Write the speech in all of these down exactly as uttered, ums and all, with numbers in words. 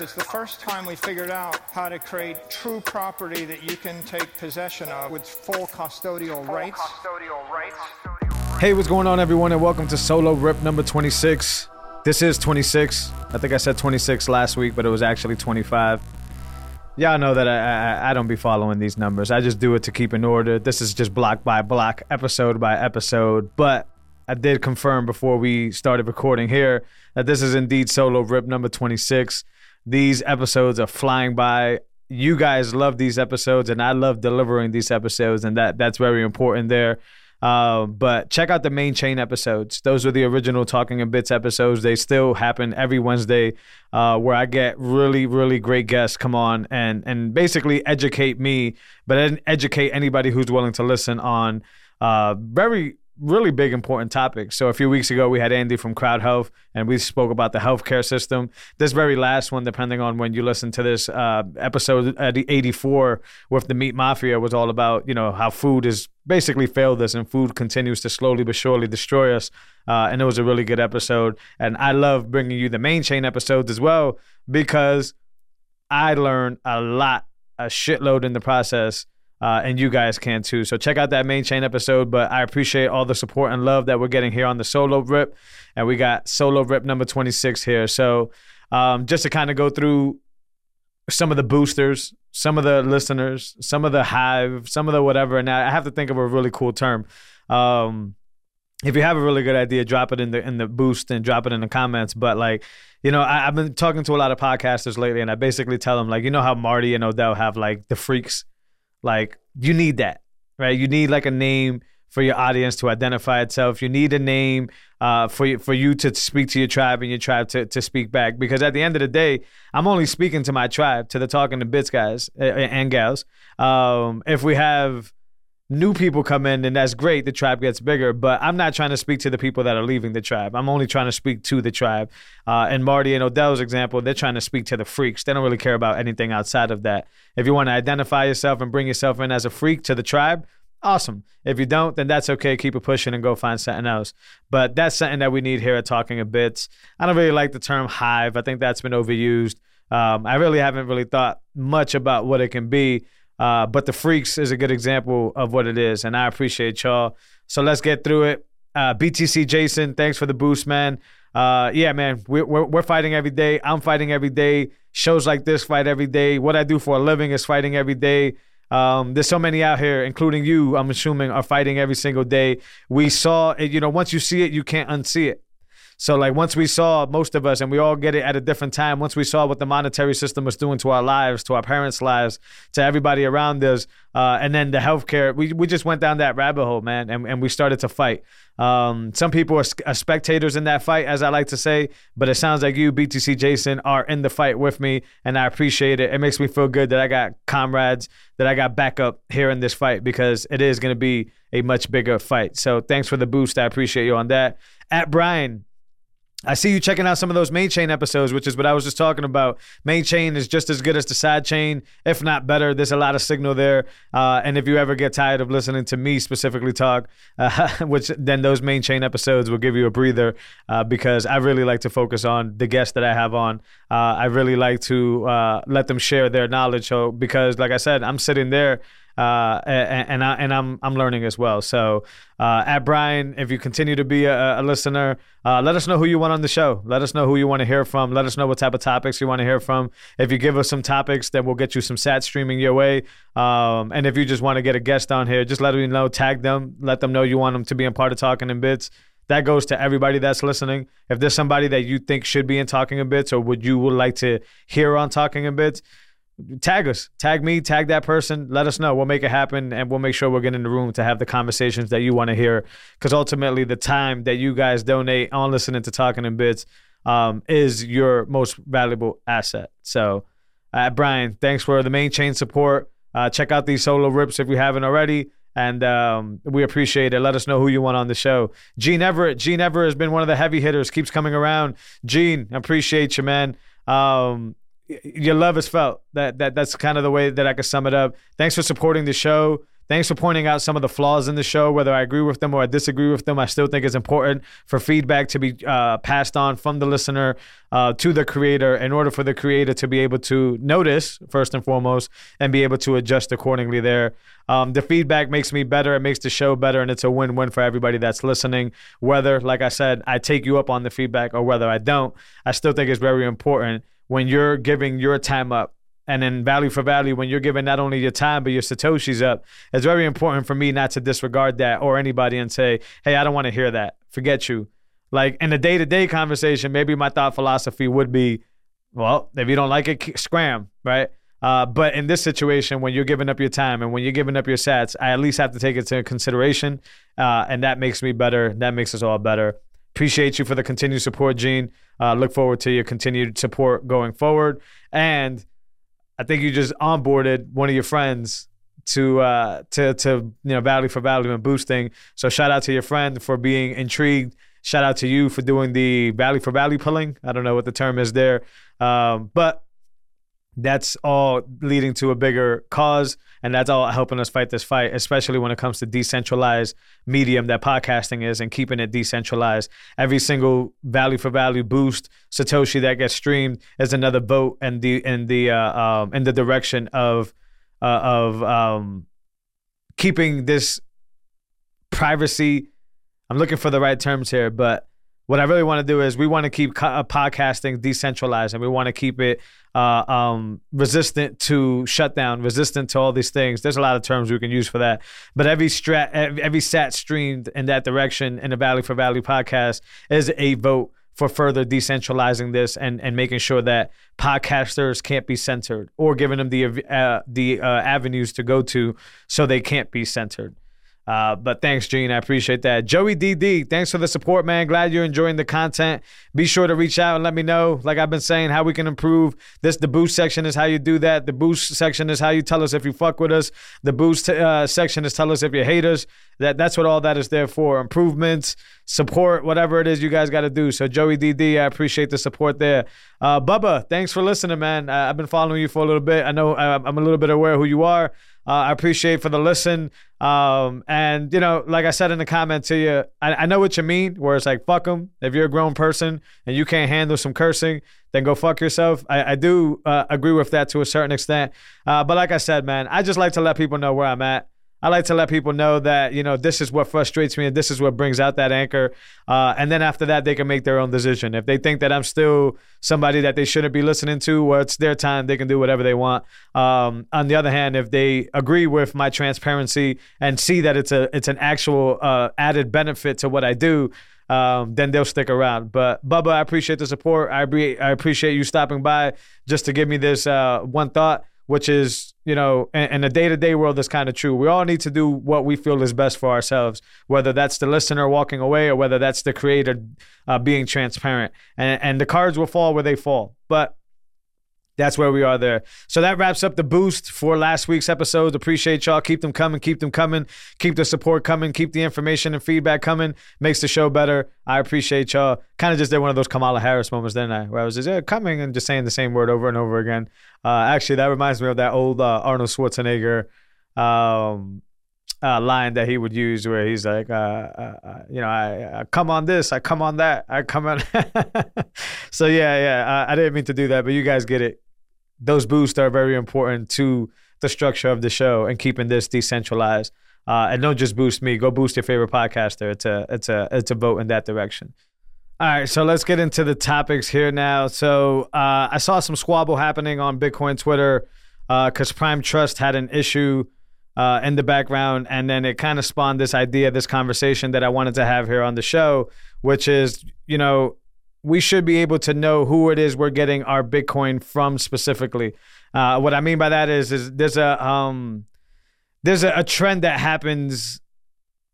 It's the first time we figured out how to create true property that you can take possession of with full custodial rights. Hey, what's going on, everyone, and welcome to Solo Rip number twenty-six. This is twenty-six. I think I said twenty-six last week, but it was actually twenty-five. Y'all know that I, I, I don't be following these numbers. I just do it to keep in order. This is just block by block, episode by episode, but I did confirm before we started recording here that this is indeed Solo Rip number twenty-six. These episodes are flying by. You guys love these episodes, and I love delivering these episodes, and that that's very important there. Uh, but check out the main chain episodes. Those were the original Talking in Bits episodes. They still happen every Wednesday uh, where I get really, really great guests come on and, and basically educate me, but then educate anybody who's willing to listen on uh, very really big, important topic. So a few weeks ago, we had Andy from Crowd Health, and we spoke about the healthcare system. This very last one, depending on when you listen to this uh, episode, uh, the eighty-four with the Meat Mafia was all about, you know, how food has basically failed us and food continues to slowly but surely destroy us. Uh, and it was a really good episode. And I love bringing you the main chain episodes as well, because I learned a lot, a shitload in the process. Uh, and you guys can too. So check out that main chain episode. But I appreciate all the support and love that we're getting here on the Solo Rip. And we got Solo Rip number twenty-six here. So um, just to kind of go through some of the boosters, some of the listeners, some of the hive, some of the whatever. And I have to think of a really cool term. Um, if you have a really good idea, drop it in the in the boost and drop it in the comments. But like, you know, I, I've been talking to a lot of podcasters lately, and I basically tell them, like, you know how Marty and Odell have like the freaks. Like, you need that, right? You need like a name for your audience to identify itself. You need a name uh, for, for you to speak to your tribe and your tribe to, to speak back. Because at the end of the day, I'm only speaking to my tribe, to the Talking to Bits guys and gals. Um, if we have new people come in, then that's great. The tribe gets bigger. But I'm not trying to speak to the people that are leaving the tribe. I'm only trying to speak to the tribe. Uh, and Marty and Odell's example, they're trying to speak to the freaks. They don't really care about anything outside of that. If you want to identify yourself and bring yourself in as a freak to the tribe, awesome. If you don't, then that's okay. Keep it pushing and go find something else. But that's something that we need here at Talking a Bits. I don't really like the term hive. I think that's been overused. Um, I really haven't really thought much about what it can be. Uh, but the freaks is a good example of what it is, and I appreciate y'all. So let's get through it. Uh, B T C Jason, thanks for the boost, man. Uh, yeah, man, we're, we're we're fighting every day. I'm fighting every day. Shows like this fight every day. What I do for a living is fighting every day. Um, there's so many out here, including you, I'm assuming, are fighting every single day. We saw it. You know, once you see it, you can't unsee it. So like once we saw, most of us, and we all get it at a different time, once we saw what the monetary system was doing to our lives, to our parents' lives, to everybody around us, uh, and then the healthcare, we we just went down that rabbit hole, man, and, and we started to fight. Um, some people are, are spectators in that fight, as I like to say, but it sounds like you, B T C Jason, are in the fight with me, and I appreciate it. It makes me feel good that I got comrades, that I got backup here in this fight, because it is going to be a much bigger fight. So thanks for the boost. I appreciate you on that. At Brian, I see you checking out some of those main chain episodes, which is what I was just talking about. Main chain is just as good as the side chain, if not better. There's a lot of signal there. Uh, and if you ever get tired of listening to me specifically talk, uh, which then those main chain episodes will give you a breather, uh, because I really like to focus on the guests that I have on. Uh, I really like to uh, let them share their knowledge. So, because like I said, I'm sitting there. Uh, and, and I and I'm I'm learning as well. So uh, at Brian, if you continue to be a, a listener, uh, let us know who you want on the show. Let us know who you want to hear from. Let us know what type of topics you want to hear from. If you give us some topics, then we'll get you some sat streaming your way. Um, and if you just want to get a guest on here, just let them know, tag them, let them know you want them to be a part of Talking in Bits. That goes to everybody that's listening. If there's somebody that you think should be in Talking in Bits, or would you would like to hear on Talking in Bits, tag us, tag me, tag that person. Let us know. We'll make it happen, and we'll make sure we're getting in the room to have the conversations that you want to hear. Because ultimately, the time that you guys donate on listening to Talking in Bits um, is your most valuable asset. So, uh, Brian, thanks for the main chain support. Uh, check out these solo rips if you haven't already. And um, we appreciate it. Let us know who you want on the show. Gene Everett. Gene Everett has been one of the heavy hitters. Keeps coming around. Gene, appreciate you, man. Um, your love is felt. That that that's kind of the way that I could sum it up. Thanks for supporting the show. Thanks for pointing out some of the flaws in the show, whether I agree with them or I disagree with them. I still think it's important for feedback to be uh, passed on from the listener uh, to the creator in order for the creator to be able to notice, first and foremost, and be able to adjust accordingly there. Um, the feedback makes me better. It makes the show better, and it's a win-win for everybody that's listening. Whether, like I said, I take you up on the feedback or whether I don't, I still think it's very important when you're giving your time up. And in value for value, when you're giving not only your time, but your Satoshis up, it's very important for me not to disregard that or anybody and say, hey, I don't want to hear that. Forget you. Like in a day-to-day conversation, maybe my thought philosophy would be, well, if you don't like it, scram, right? Uh, but in this situation, when you're giving up your time and when you're giving up your sats, I at least have to take it into consideration. Uh, and that makes me better. That makes us all better. Appreciate you for the continued support, Gene. Uh, look forward to your continued support going forward. And I think you just onboarded one of your friends to uh, to to you know value for value and boosting. So shout out to your friend for being intrigued. Shout out to you for doing the value for value pulling. I don't know what the term is there, um, but that's all leading to a bigger cause, and that's all helping us fight this fight, especially when it comes to decentralized medium that podcasting is and keeping it decentralized. Every single value for value boost Satoshi that gets streamed is another vote in the in the uh, um, in the direction of uh, of um, keeping this privacy. I'm looking for the right terms here, but what I really want to do is we want to keep co- podcasting decentralized, and we want to keep it uh, um, resistant to shutdown, resistant to all these things. There's a lot of terms we can use for that. But every strat, every sat streamed in that direction in the Value for Value podcast is a vote for further decentralizing this and, and making sure that podcasters can't be censored or giving them the uh, the uh, avenues to go to so they can't be censored. Uh, but thanks, Gene. I appreciate that. Joey D D, thanks for the support, man. Glad you're enjoying the content. Be sure to reach out and let me know, like I've been saying, how we can improve. This, the boost section is how you do that. The boost section is how you tell us if you fuck with us. The boost uh, section is tell us if you hate us. That, that's what all that is there for. Improvements, support, whatever it is you guys got to do. So Joey D D, I appreciate the support there. Uh, Bubba, thanks for listening, man. Uh, I've been following you for a little bit. I know I, I'm a little bit aware who you are. Uh, I appreciate for the listen. Um, and, you know, like I said in the comment to you, I, I know what you mean, where it's like, fuck them. If you're a grown person and you can't handle some cursing, then go fuck yourself. I, I do uh, agree with that to a certain extent. Uh, but like I said, man, I just like to let people know where I'm at. I like to let people know that, you know, this is what frustrates me and this is what brings out that anchor. Uh, and then after that, they can make their own decision. If they think that I'm still somebody that they shouldn't be listening to, well, it's their time. They can do whatever they want. Um, on the other hand, if they agree with my transparency and see that it's a it's an actual uh, added benefit to what I do, um, then they'll stick around. But Bubba, I appreciate the support. I, be, I appreciate you stopping by just to give me this uh, one thought, which is, you know, in a day-to-day world, that's kind of true. We all need to do what we feel is best for ourselves, whether that's the listener walking away or whether that's the creator uh, being transparent. And, and the cards will fall where they fall. But that's where we are there. So that wraps up the boost for last week's episode. Appreciate y'all. Keep them coming. Keep them coming. Keep the support coming. Keep the information and feedback coming. Makes the show better. I appreciate y'all. Kind of just did one of those Kamala Harris moments, didn't I? Where I was just, yeah, coming and just saying the same word over and over again. Uh, actually, that reminds me of that old uh, Arnold Schwarzenegger um, uh, line that he would use where he's like, uh, uh, you know, I, I come on this. I come on that. I come on. So, yeah, yeah, I, I didn't mean to do that, but you guys get it. Those boosts are very important to the structure of the show and keeping this decentralized. Uh, and don't just boost me. Go boost your favorite podcaster. It's a, it's a, it's a vote in that direction. All right, so let's get into the topics here now. So uh, I saw some squabble happening on Bitcoin Twitter because uh, Prime Trust had an issue uh, in the background, and then it kind of spawned this idea, this conversation that I wanted to have here on the show, which is, you know, we should be able to know who it is we're getting our Bitcoin from specifically. Uh, what I mean by that is, is there's a um, there's a, a trend that happens,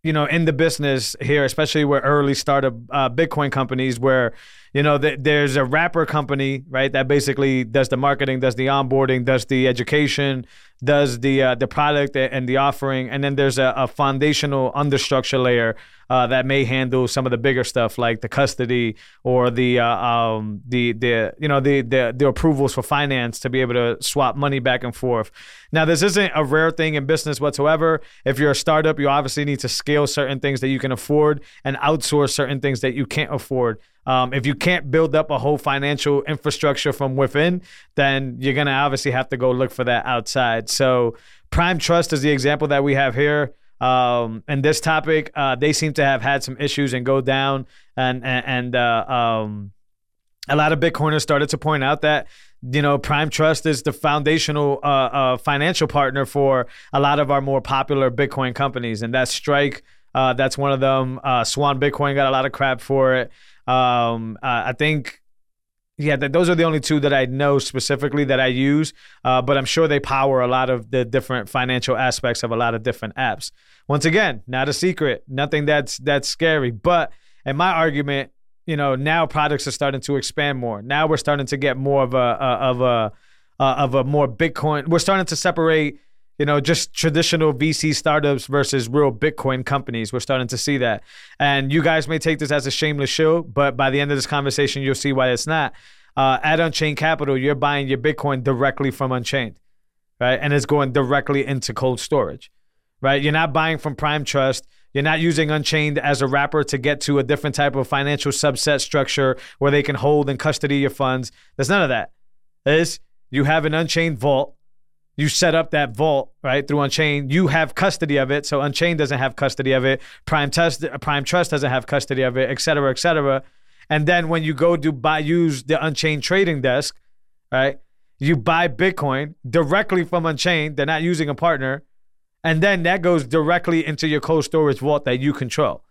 you know, in the business here, especially where early startup uh, Bitcoin companies, where you know th- there's a wrapper company, right, that basically does the marketing, does the onboarding, does the education, does the uh, the product and the offering, and then there's a, a foundational understructure layer uh, that may handle some of the bigger stuff like the custody or the uh, um, the the you know the, the the approvals for finance to be able to swap money back and forth. Now, this isn't a rare thing in business whatsoever. If you're a startup, you obviously need to scale certain things that you can afford and outsource certain things that you can't afford. Um, if you can't build up a whole financial infrastructure from within, then you're going to obviously have to go look for that outside. So Prime Trust is the example that we have here. Um, and this topic, uh, they seem to have had some issues and go down. And, and, and uh, um, a lot of Bitcoiners started to point out that, you know, Prime Trust is the foundational uh, uh, financial partner for a lot of our more popular Bitcoin companies. And that's Strike. Uh, that's one of them. Uh, Swan Bitcoin got a lot of crap for it. Um, uh, I think, yeah, th- those are the only two that I know specifically that I use, uh, but I'm sure they power a lot of the different financial aspects of a lot of different apps. Once again, not a secret, nothing that's that's scary. But in my argument, you know, now products are starting to expand more. Now we're starting to get more of a, a of a uh, of a more Bitcoin. We're starting to separate, you know, just traditional V C startups versus real Bitcoin companies. We're starting to see that. And you guys may take this as a shameless show, but by the end of this conversation, you'll see why it's not. Uh, at Unchained Capital, you're buying your Bitcoin directly from Unchained, right? And it's going directly into cold storage, right? You're not buying from Prime Trust. You're not using Unchained as a wrapper to get to a different type of financial subset structure where they can hold and custody your funds. There's none of that. It's, you have an Unchained vault. You set up that vault, right, through Unchained. You have custody of it. So Unchained doesn't have custody of it. Prime Trust, Prime Trust doesn't have custody of it, et cetera, et cetera. And then when you go to buy, use the Unchained trading desk, right, you buy Bitcoin directly from Unchained. They're not using a partner. And then that goes directly into your cold storage vault that you control.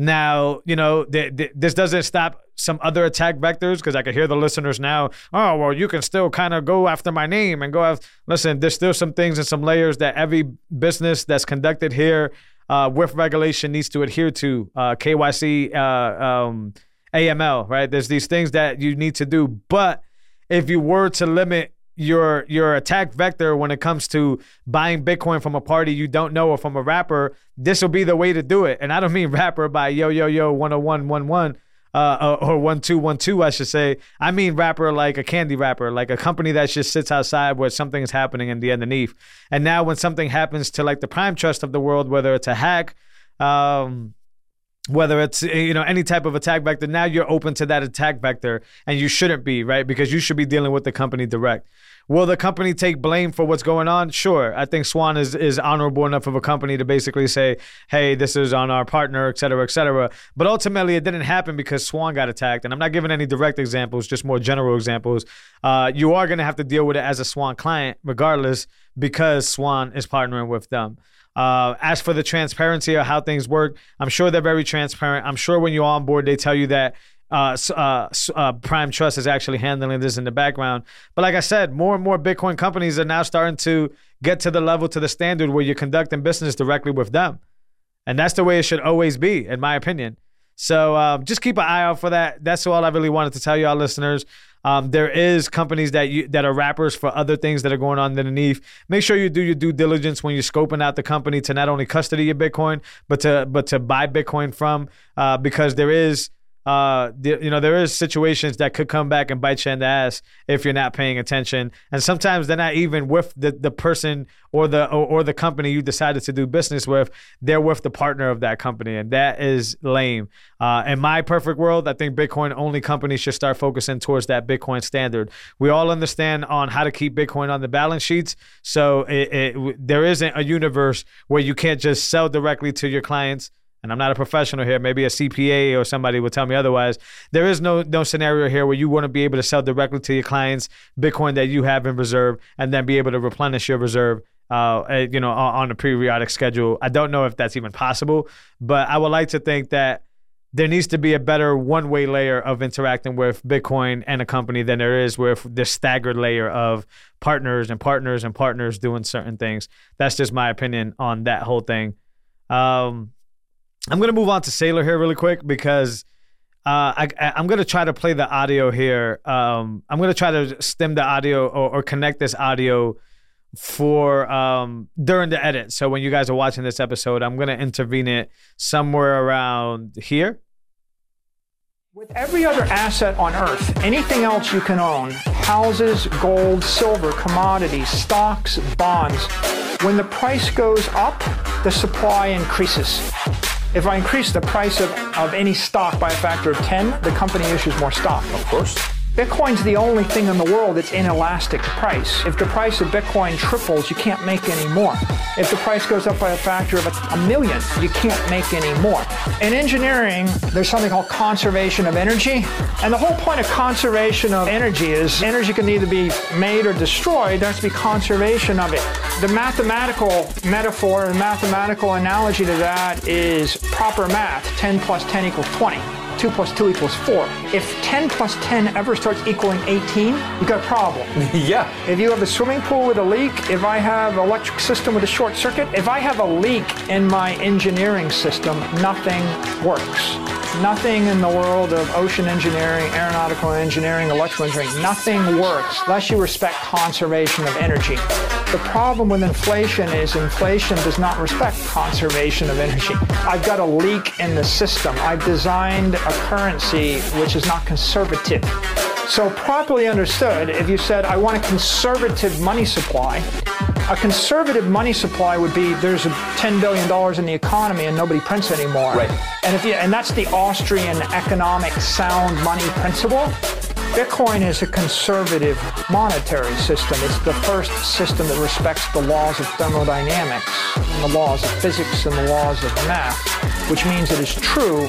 Now, you know, th- th- this doesn't stop some other attack vectors, because I could hear the listeners now, oh, well, you can still kind of go after my name and go after. Listen, there's still some things and some layers that every business that's conducted here uh, with regulation needs to adhere to. Uh, K Y C, uh, um, A M L, right? There's these things that you need to do. But if you were to limit your your attack vector when it comes to buying Bitcoin from a party you don't know or from a rapper, this will be the way to do it. And I don't mean rapper by yo, yo, yo, one oh one one one, uh, or one two one two, I should say. I mean rapper like a candy rapper, like a company that just sits outside where something is happening in the underneath. And now when something happens to like the Prime Trust of the world, whether it's a hack, um, whether it's, you know, any type of attack vector, now you're open to that attack vector, and you shouldn't be, right? Because you should be dealing with the company direct. Will the company take blame for what's going on? Sure. I think Swan is, is honorable enough of a company to basically say, hey, this is on our partner, et cetera, et cetera. But ultimately, it didn't happen because Swan got attacked. And I'm not giving any direct examples, just more general examples. Uh, you are going to have to deal with it as a Swan client regardless, because Swan is partnering with them. Uh, as for the transparency of how things work, I'm sure they're very transparent. I'm sure when you're on board, they tell you that Uh, uh, uh, Prime Trust is actually handling this in the background. But like I said, more and more Bitcoin companies are now starting to get to the level, to the standard where you're conducting business directly with them. And that's the way it should always be, in my opinion. So uh, just keep an eye out for that. That's all I really wanted to tell y'all listeners. Um, there is companies that you, that are wrappers for other things that are going on underneath. Make sure you do your due diligence when you're scoping out the company to not only custody your Bitcoin, but to, but to buy Bitcoin from, uh, because there is Uh, the, you know, there is situations that could come back and bite you in the ass if you're not paying attention. And sometimes they're not even with the, the person or the or, or the company you decided to do business with. They're with the partner of that company, and that is lame. Uh, in my perfect world, I think Bitcoin-only companies should start focusing towards that Bitcoin standard. We all understand on how to keep Bitcoin on the balance sheets, so it, it, there isn't a universe where you can't just sell directly to your clients. And I'm not a professional here. Maybe a C P A or somebody would tell me otherwise. There is no no scenario here where you wouldn't be able to sell directly to your clients Bitcoin that you have in reserve, and then be able to replenish your reserve, uh, you know, on a periodic schedule. I don't know if that's even possible, but I would like to think that there needs to be a better one-way layer of interacting with Bitcoin and a company than there is with this staggered layer of partners and partners and partners doing certain things. That's just my opinion on that whole thing. Um, I'm going to move on to Saylor here really quick, because uh, I, I'm going to try to play the audio here. Um, I'm going to try to stem the audio or, or connect this audio for um during the edit. So when you guys are watching this episode, I'm going to intervene it somewhere around here. With every other asset on earth, anything else you can own, houses, gold, silver, commodities, stocks, bonds, when the price goes up, the supply increases. If I increase the price of, of any stock by a factor of ten, the company issues more stock. Of course. Bitcoin's the only thing in the world that's inelastic to price. If the price of Bitcoin triples, you can't make any more. If the price goes up by a factor of a, a million, you can't make any more. In engineering, there's something called conservation of energy. And the whole point of conservation of energy is energy can either be made or destroyed. There has to be conservation of it. The mathematical metaphor and mathematical analogy to that is proper math. ten plus ten equals twenty. two plus two equals four. If ten plus ten ever starts equaling eighteen, you've got a problem. Yeah. If you have a swimming pool with a leak, if I have an electric system with a short circuit, if I have a leak in my engineering system, nothing works. Nothing in the world of ocean engineering, aeronautical engineering, electrical engineering, nothing works unless you respect conservation of energy. The problem with inflation is inflation does not respect conservation of energy. I've got a leak in the system. I've designed a currency which is not conservative. So properly understood, if you said, I want a conservative money supply, a conservative money supply would be there's ten billion dollars in the economy and nobody prints anymore. Right. And, if you, and that's the Austrian economic sound money principle. Bitcoin is a conservative monetary system. It's the first system that respects the laws of thermodynamics, and the laws of physics, and the laws of math, which means it is true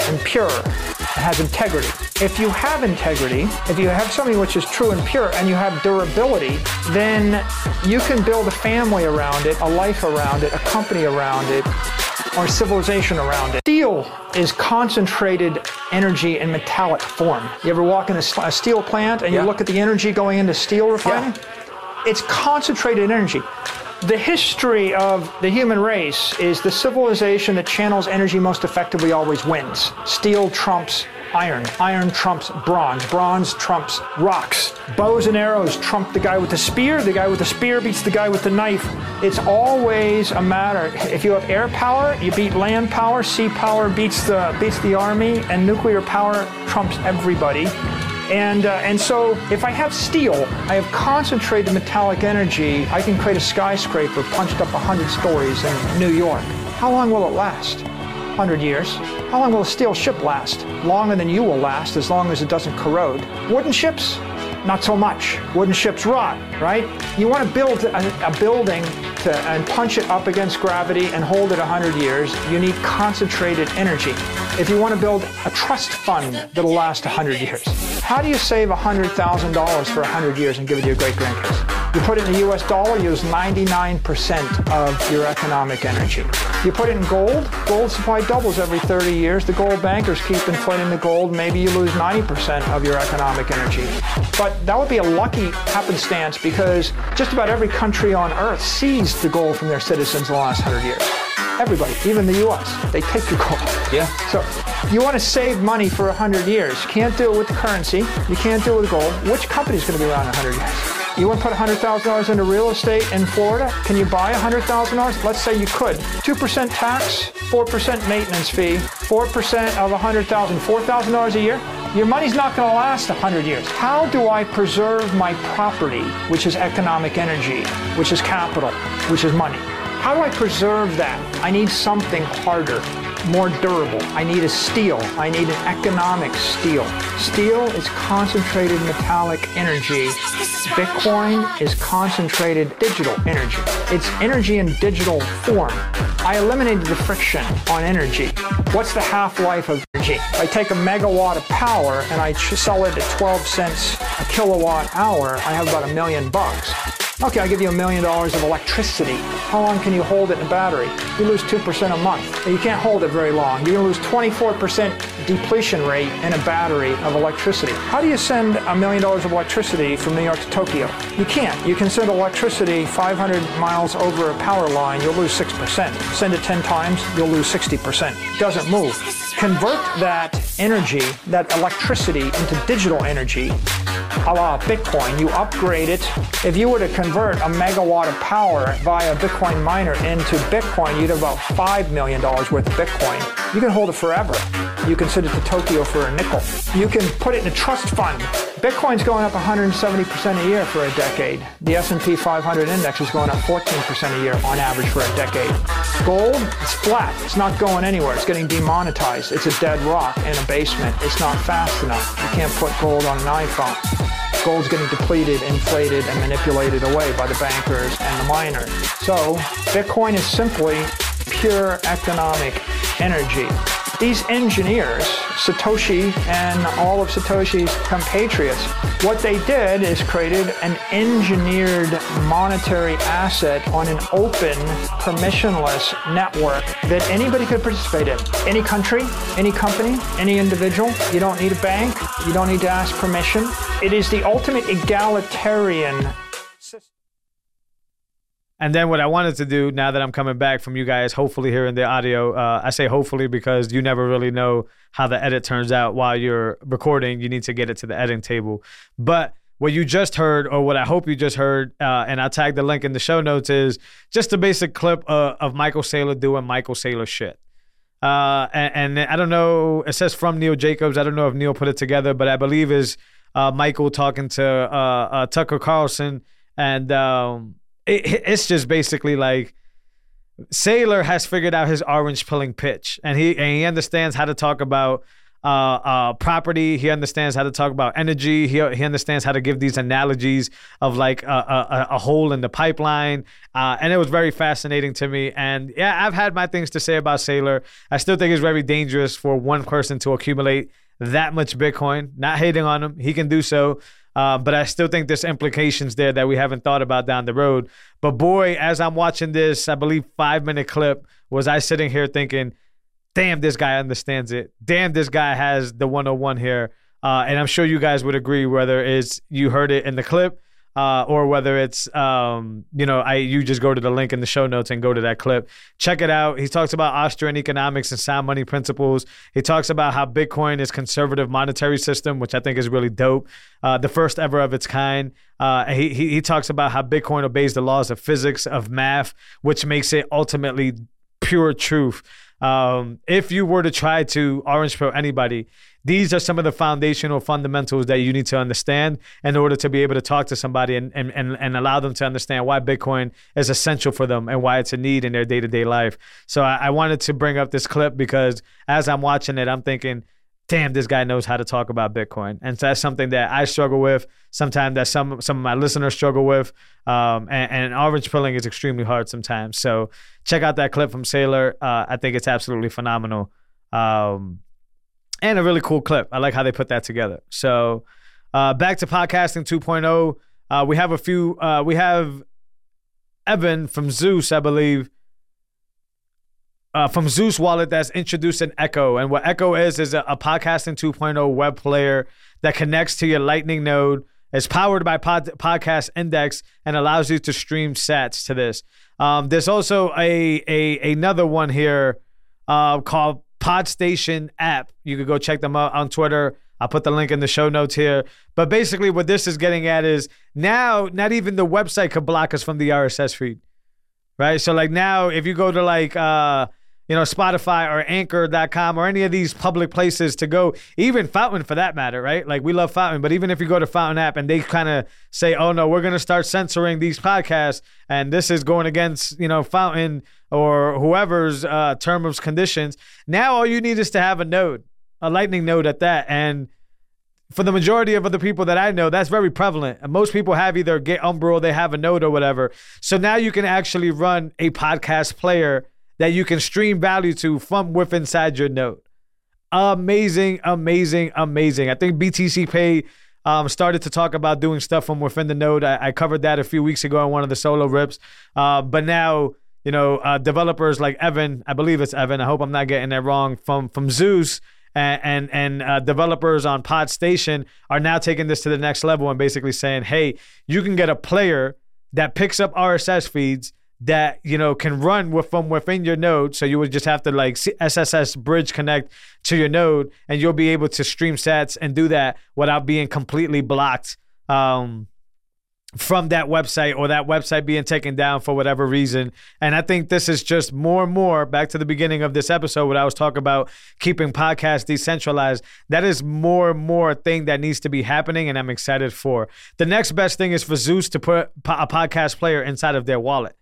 and pure. It has integrity. If you have integrity, if you have something which is true and pure, and you have durability, then you can build a family around it, a life around it, a company around it, or civilization around it. Steel is concentrated energy in metallic form. You ever walk in a steel plant and yeah. you look at the energy going into steel refining? Yeah. It's concentrated energy. The history of the human race is the civilization that channels energy most effectively always wins. Steel trumps iron. Iron trumps bronze. Bronze trumps rocks. Bows and arrows trump the guy with the spear. The guy with the spear beats the guy with the knife. It's always a matter. If you have air power, you beat land power. Sea power beats the beats the army, and nuclear power trumps everybody. And uh, and so if I have steel, I have concentrated metallic energy, I can create a skyscraper punched up one hundred stories in New York. How long will it last? one hundred years. How long will a steel ship last? Longer than you will last, as long as it doesn't corrode. Wooden ships? Not so much. Wooden ships rot, right? You want to build a, a building to, and punch it up against gravity and hold it one hundred years. You need concentrated energy. If you want to build a trust fund that'll last one hundred years, how do you save one hundred thousand dollars for one hundred years and give it to your great-grandkids? You put it in the U S dollar, you use ninety-nine percent of your economic energy. You put it in gold, gold supply doubles every thirty years. The gold bankers keep inflating the gold. Maybe you lose ninety percent of your economic energy. But that would be a lucky happenstance because just about every country on earth seized the gold from their citizens in the last one hundred years. Everybody, even the U S, they take the gold. Yeah. So you want to save money for one hundred years. You can't do it with the currency. You can't do it with gold. Which company is going to be around one hundred years? You want to put one hundred thousand dollars into real estate in Florida? Can you buy one hundred thousand dollars? Let's say you could. two percent tax, four percent maintenance fee, four percent of one hundred thousand dollars, four thousand dollars a year. Your money's not going to last one hundred years. How do I preserve my property, which is economic energy, which is capital, which is money? How do I preserve that? I need something harder, more durable. I need a steel. I need an economic steel. Steel is concentrated metallic energy. Bitcoin is concentrated digital energy. It's energy in digital form. I eliminated the friction on energy. What's the half-life of energy? I take a megawatt of power and I sell it at twelve cents a kilowatt hour. I have about a million bucks. Okay, I'll give you a million dollars of electricity. How long can you hold it in a battery? You lose two percent a month. You can't hold it very long. You're going to lose twenty-four percent depletion rate in a battery of electricity. How do you send a million dollars of electricity from New York to Tokyo? You can't. You can send electricity five hundred miles over a power line. You'll lose six percent. Send it ten times. You'll lose sixty percent. Doesn't move. convert that energy, that electricity, into digital energy, a la Bitcoin. You upgrade it. If you were to convert a megawatt of power via Bitcoin miner into Bitcoin, you'd have about five million dollars worth of Bitcoin. You can hold it forever. You can send it to Tokyo for a nickel. You can put it in a trust fund. Bitcoin's going up one hundred seventy percent a year for a decade. The S and P five hundred index is going up fourteen percent a year on average for a decade. Gold, it's flat. It's not going anywhere. It's getting demonetized. It's a dead rock in a basement. It's not fast enough. You can't put gold on an iPhone. Gold's getting depleted, inflated, and manipulated away by the bankers and the miners. So Bitcoin is simply pure economic energy. These engineers, Satoshi and all of Satoshi's compatriots, what they did is created an engineered monetary asset on an open, permissionless network that anybody could participate in. Any country, any company, any individual. You don't need a bank. You don't need to ask permission. It is the ultimate egalitarian system. And then what I wanted to do, now that I'm coming back from you guys, hopefully hearing the audio, uh, I say hopefully because you never really know how the edit turns out while you're recording. You need to get it to the editing table. But what you just heard, or what I hope you just heard, uh, and I tagged the link in the show notes, is just a basic clip uh, of Michael Saylor doing Michael Saylor shit. Uh, and, and I don't know, it says from Neil Jacobs. I don't know if Neil put it together, but I believe is uh, Michael talking to uh, uh, Tucker Carlson, and... Um, It, it's just basically like Saylor has figured out his orange pilling pitch, and he and he understands how to talk about uh, uh, property. He understands how to talk about energy. He he understands how to give these analogies of like a, a, a hole in the pipeline, uh, and it was very fascinating to me. And yeah, I've had my things to say about Saylor. I still think it's very dangerous for one person to accumulate that much Bitcoin. Not hating on him, he can do so. Uh, but I still think there's implications there that we haven't thought about down the road. But boy, as I'm watching this, I believe five-minute clip, was I sitting here thinking, damn, this guy understands it. Damn, this guy has the one oh one here. Uh, and I'm sure you guys would agree, whether it's you heard it in the clip uh, or whether it's, um, you know, I you just go to the link in the show notes and go to that clip. Check it out. He talks about Austrian economics and sound money principles. He talks about how Bitcoin is conservative monetary system, which I think is really dope. Uh, the first ever of its kind. Uh, he, he he talks about how Bitcoin obeys the laws of physics, of math, which makes it ultimately pure truth. Um, if you were to try to orange pill anybody, these are some of the foundational fundamentals that you need to understand in order to be able to talk to somebody and and and, and allow them to understand why Bitcoin is essential for them and why it's a need in their day-to-day life. So I, I wanted to bring up this clip because as I'm watching it, I'm thinking, damn, this guy knows how to talk about Bitcoin. And so that's something that I struggle with, sometimes that some some of my listeners struggle with, um, and, and orange pilling is extremely hard sometimes. So check out that clip from Saylor. Uh, I think it's absolutely phenomenal. Um, and a really cool clip. I like how they put that together. So uh, back to podcasting two point oh. Uh, we have a few, uh, we have Evan from Zeus, I believe, Uh, from Zeus Wallet that's introducing Echo. And what Echo is, is a, a podcasting two point oh web player that connects to your Lightning node. It's powered by pod, Podcast Index and allows you to stream sats to this. Um, there's also a, a another one here uh, called Podstation app. You could go check them out on Twitter. I'll put the link in the show notes here. But basically what this is getting at is now not even the website could block us from the R S S feed, right? So like now if you go to like... Uh, you know, Spotify or anchor dot com or any of these public places to go, even Fountain for that matter, right? Like we love Fountain, but even if you go to Fountain app and they kind of say, oh no, we're going to start censoring these podcasts and this is going against, you know, Fountain or whoever's uh, term of conditions. Now all you need is to have a node, a Lightning node at that. And for the majority of other people that I know, that's very prevalent. And most people have either get Umbrel, they have a node or whatever. So now you can actually run a podcast player that you can stream value to from with inside your node. Amazing, amazing, amazing. I think B T C Pay um, started to talk about doing stuff from within the node. I, I covered that a few weeks ago on one of the solo rips. Uh, but now, you know, uh, developers like Evan, I believe it's Evan, I hope I'm not getting that wrong, from, from Zeus and and, and uh, developers on Podstation are now taking this to the next level and basically saying, hey, you can get a player that picks up R S S feeds that, you know, can run with, from within your node. So you would just have to like S S S bridge connect to your node, and you'll be able to stream sats and do that without being completely blocked um, from that website, or that website being taken down for whatever reason. And I think this is just more and more, back to the beginning of this episode when I was talking about keeping podcasts decentralized, that is more and more a thing that needs to be happening, and I'm excited for. The next best thing is for Zeus to put a podcast player inside of their wallet,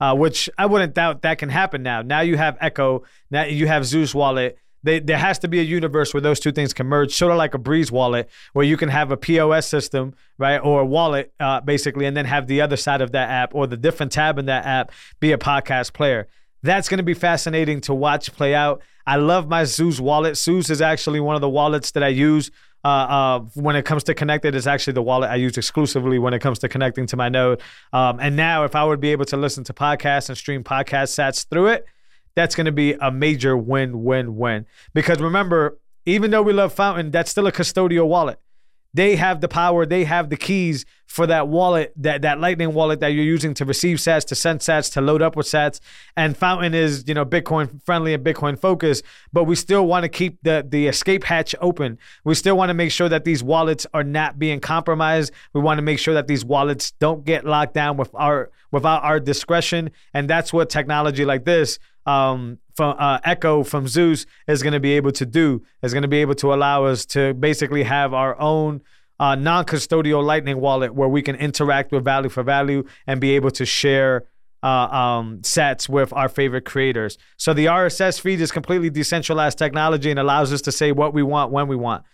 uh, which I wouldn't doubt that can happen now. Now you have Echo, now you have Zeus Wallet. They, there has to be a universe where those two things can merge, sort of like a Breeze wallet, where you can have a P O S system, right, or a wallet, uh, basically, and then have the other side of that app or the different tab in that app be a podcast player. That's going to be fascinating to watch play out. I love my Zeus wallet. Zeus is actually one of the wallets that I use uh, uh, when it comes to connected. It's actually the wallet I use exclusively when it comes to connecting to my node. Um, and now if I would be able to listen to podcasts and stream podcast sats through it, that's going to be a major win, win, win. Because remember, even though we love Fountain, that's still a custodial wallet. They have the power, they have the keys for that wallet, that, that Lightning wallet that you're using to receive sats, to send sats, to load up with sats. And Fountain is, you know, Bitcoin friendly and Bitcoin focused, but we still want to keep the, the escape hatch open. We still want to make sure that these wallets are not being compromised. We want to make sure that these wallets don't get locked down with our, without our discretion. And that's what technology like this, Um, from uh, Echo from Zeus is going to be able to do, is going to be able to allow us to basically have our own uh, non-custodial Lightning wallet where we can interact with value for value and be able to share uh, um, sats with our favorite creators. So the R S S feed is completely decentralized technology and allows us to say what we want when we want.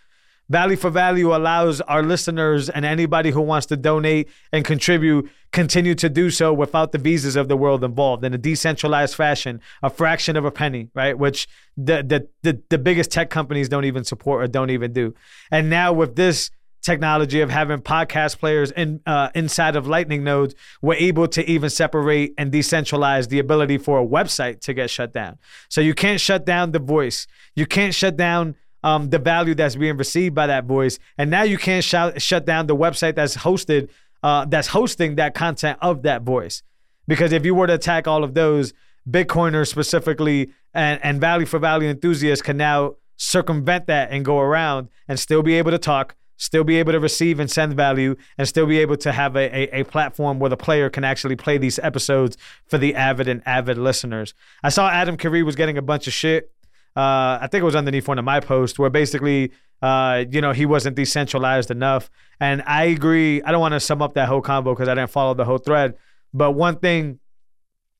Value for Value allows our listeners and anybody who wants to donate and contribute continue to do so without the visas of the world involved in a decentralized fashion, a fraction of a penny, right? Which the the the, the biggest tech companies don't even support or don't even do. And now with this technology of having podcast players in uh, inside of Lightning nodes, we're able to even separate and decentralize the ability for a website to get shut down. So you can't shut down the voice. You can't shut down Um, the value that's being received by that voice, and now you can't shout, shut down the website that's hosted, uh, that's hosting that content of that voice, because if you were to attack all of those, Bitcoiners specifically and and value for value enthusiasts can now circumvent that and go around and still be able to talk, still be able to receive and send value, and still be able to have a, a, a platform where the player can actually play these episodes for the avid and avid listeners. I saw Adam Curry was getting a bunch of shit. Uh, I think it was underneath one of my posts where basically, uh, you know, he wasn't decentralized enough. And I agree. I don't want to sum up that whole convo because I didn't follow the whole thread. But one thing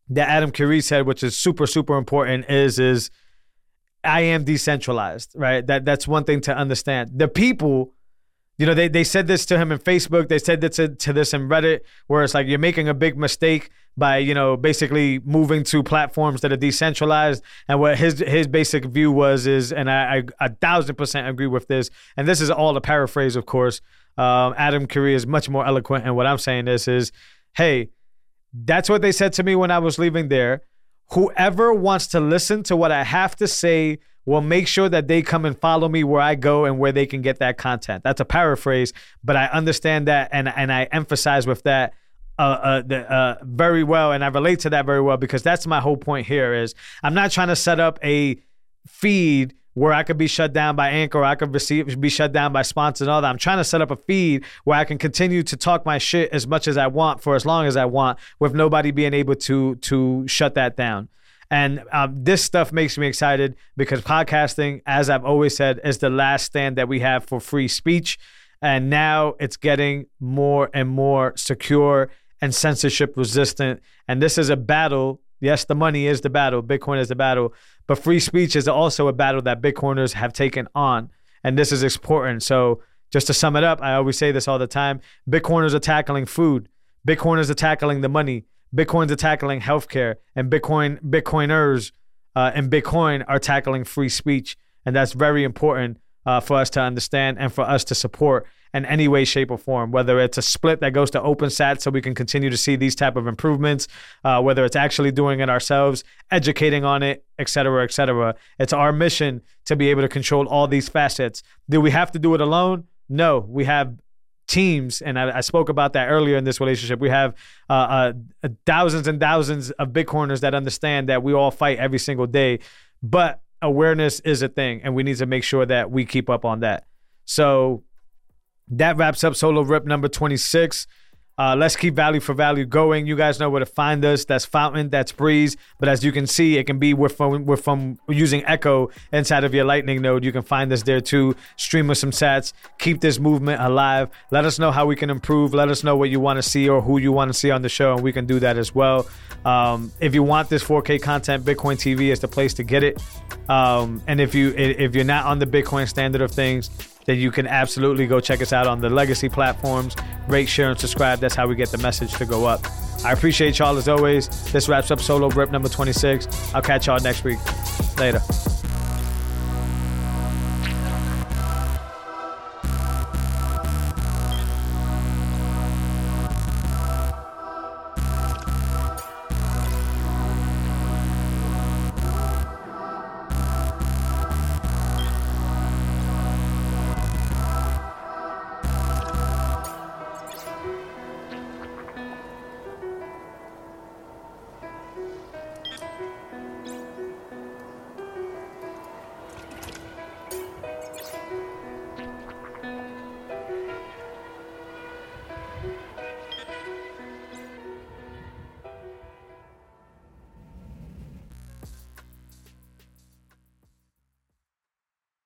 that Adam Curry said, which is super, super important, is, is I am decentralized, right? That that's one thing to understand. The people, you know, they, they said this to him in Facebook. They said this to, to this in Reddit, where it's like, you're making a big mistake by, you know, basically moving to platforms that are decentralized. And what his his basic view was is, and I, I a thousand percent agree with this, and this is all a paraphrase, of course. Um, Adam Curry is much more eloquent, and what I'm saying is, is, hey, that's what they said to me when I was leaving there. Whoever wants to listen to what I have to say will make sure that they come and follow me where I go and where they can get that content. That's a paraphrase, but I understand that, and, and I emphasize with that Uh, uh, the, uh, very well, and I relate to that very well, because that's my whole point here is I'm not trying to set up a feed where I could be shut down by Anchor, or I could receive, be shut down by sponsors and all that. I'm trying to set up a feed where I can continue to talk my shit as much as I want for as long as I want, with nobody being able to to shut that down. And um, this stuff makes me excited, because podcasting, as I've always said, is the last stand that we have for free speech, and now it's getting more and more secure and censorship resistant. And this is a battle. Yes, the money is the battle. Bitcoin is the battle. But free speech is also a battle that Bitcoiners have taken on. And this is important. So just to sum it up, I always say this all the time. Bitcoiners are tackling food. Bitcoiners are tackling the money. Bitcoins are tackling healthcare. And Bitcoin Bitcoiners uh, and Bitcoin are tackling free speech. And that's very important uh, for us to understand and for us to support in any way, shape, or form, whether it's a split that goes to OpenSat so we can continue to see these type of improvements, uh, whether it's actually doing it ourselves, educating on it, et cetera, et cetera. It's our mission to be able to control all these facets. Do we have to do it alone? No, we have teams, and I, I spoke about that earlier in this relationship. We have uh, uh, thousands and thousands of Bitcoiners that understand that we all fight every single day, but awareness is a thing, and we need to make sure that we keep up on that. So that wraps up Solo Rip number twenty-six. Uh, let's keep value for value going. You guys know where to find us. That's Fountain, that's Breeze. But as you can see, it can be we're from, we're from using Echo inside of your Lightning node. You can find us there too. Stream us some sats. Keep this movement alive. Let us know how we can improve. Let us know what you want to see or who you want to see on the show, and we can do that as well. Um, if you want this four K content, Bitcoin T V is the place to get it. Um, and if you if you're not on the Bitcoin standard of things, then you can absolutely go check us out on the legacy platforms. Rate, share, and subscribe. That's how we get the message to go up. I appreciate y'all as always. This wraps up Solo Rip number twenty-six. I'll catch y'all next week. Later.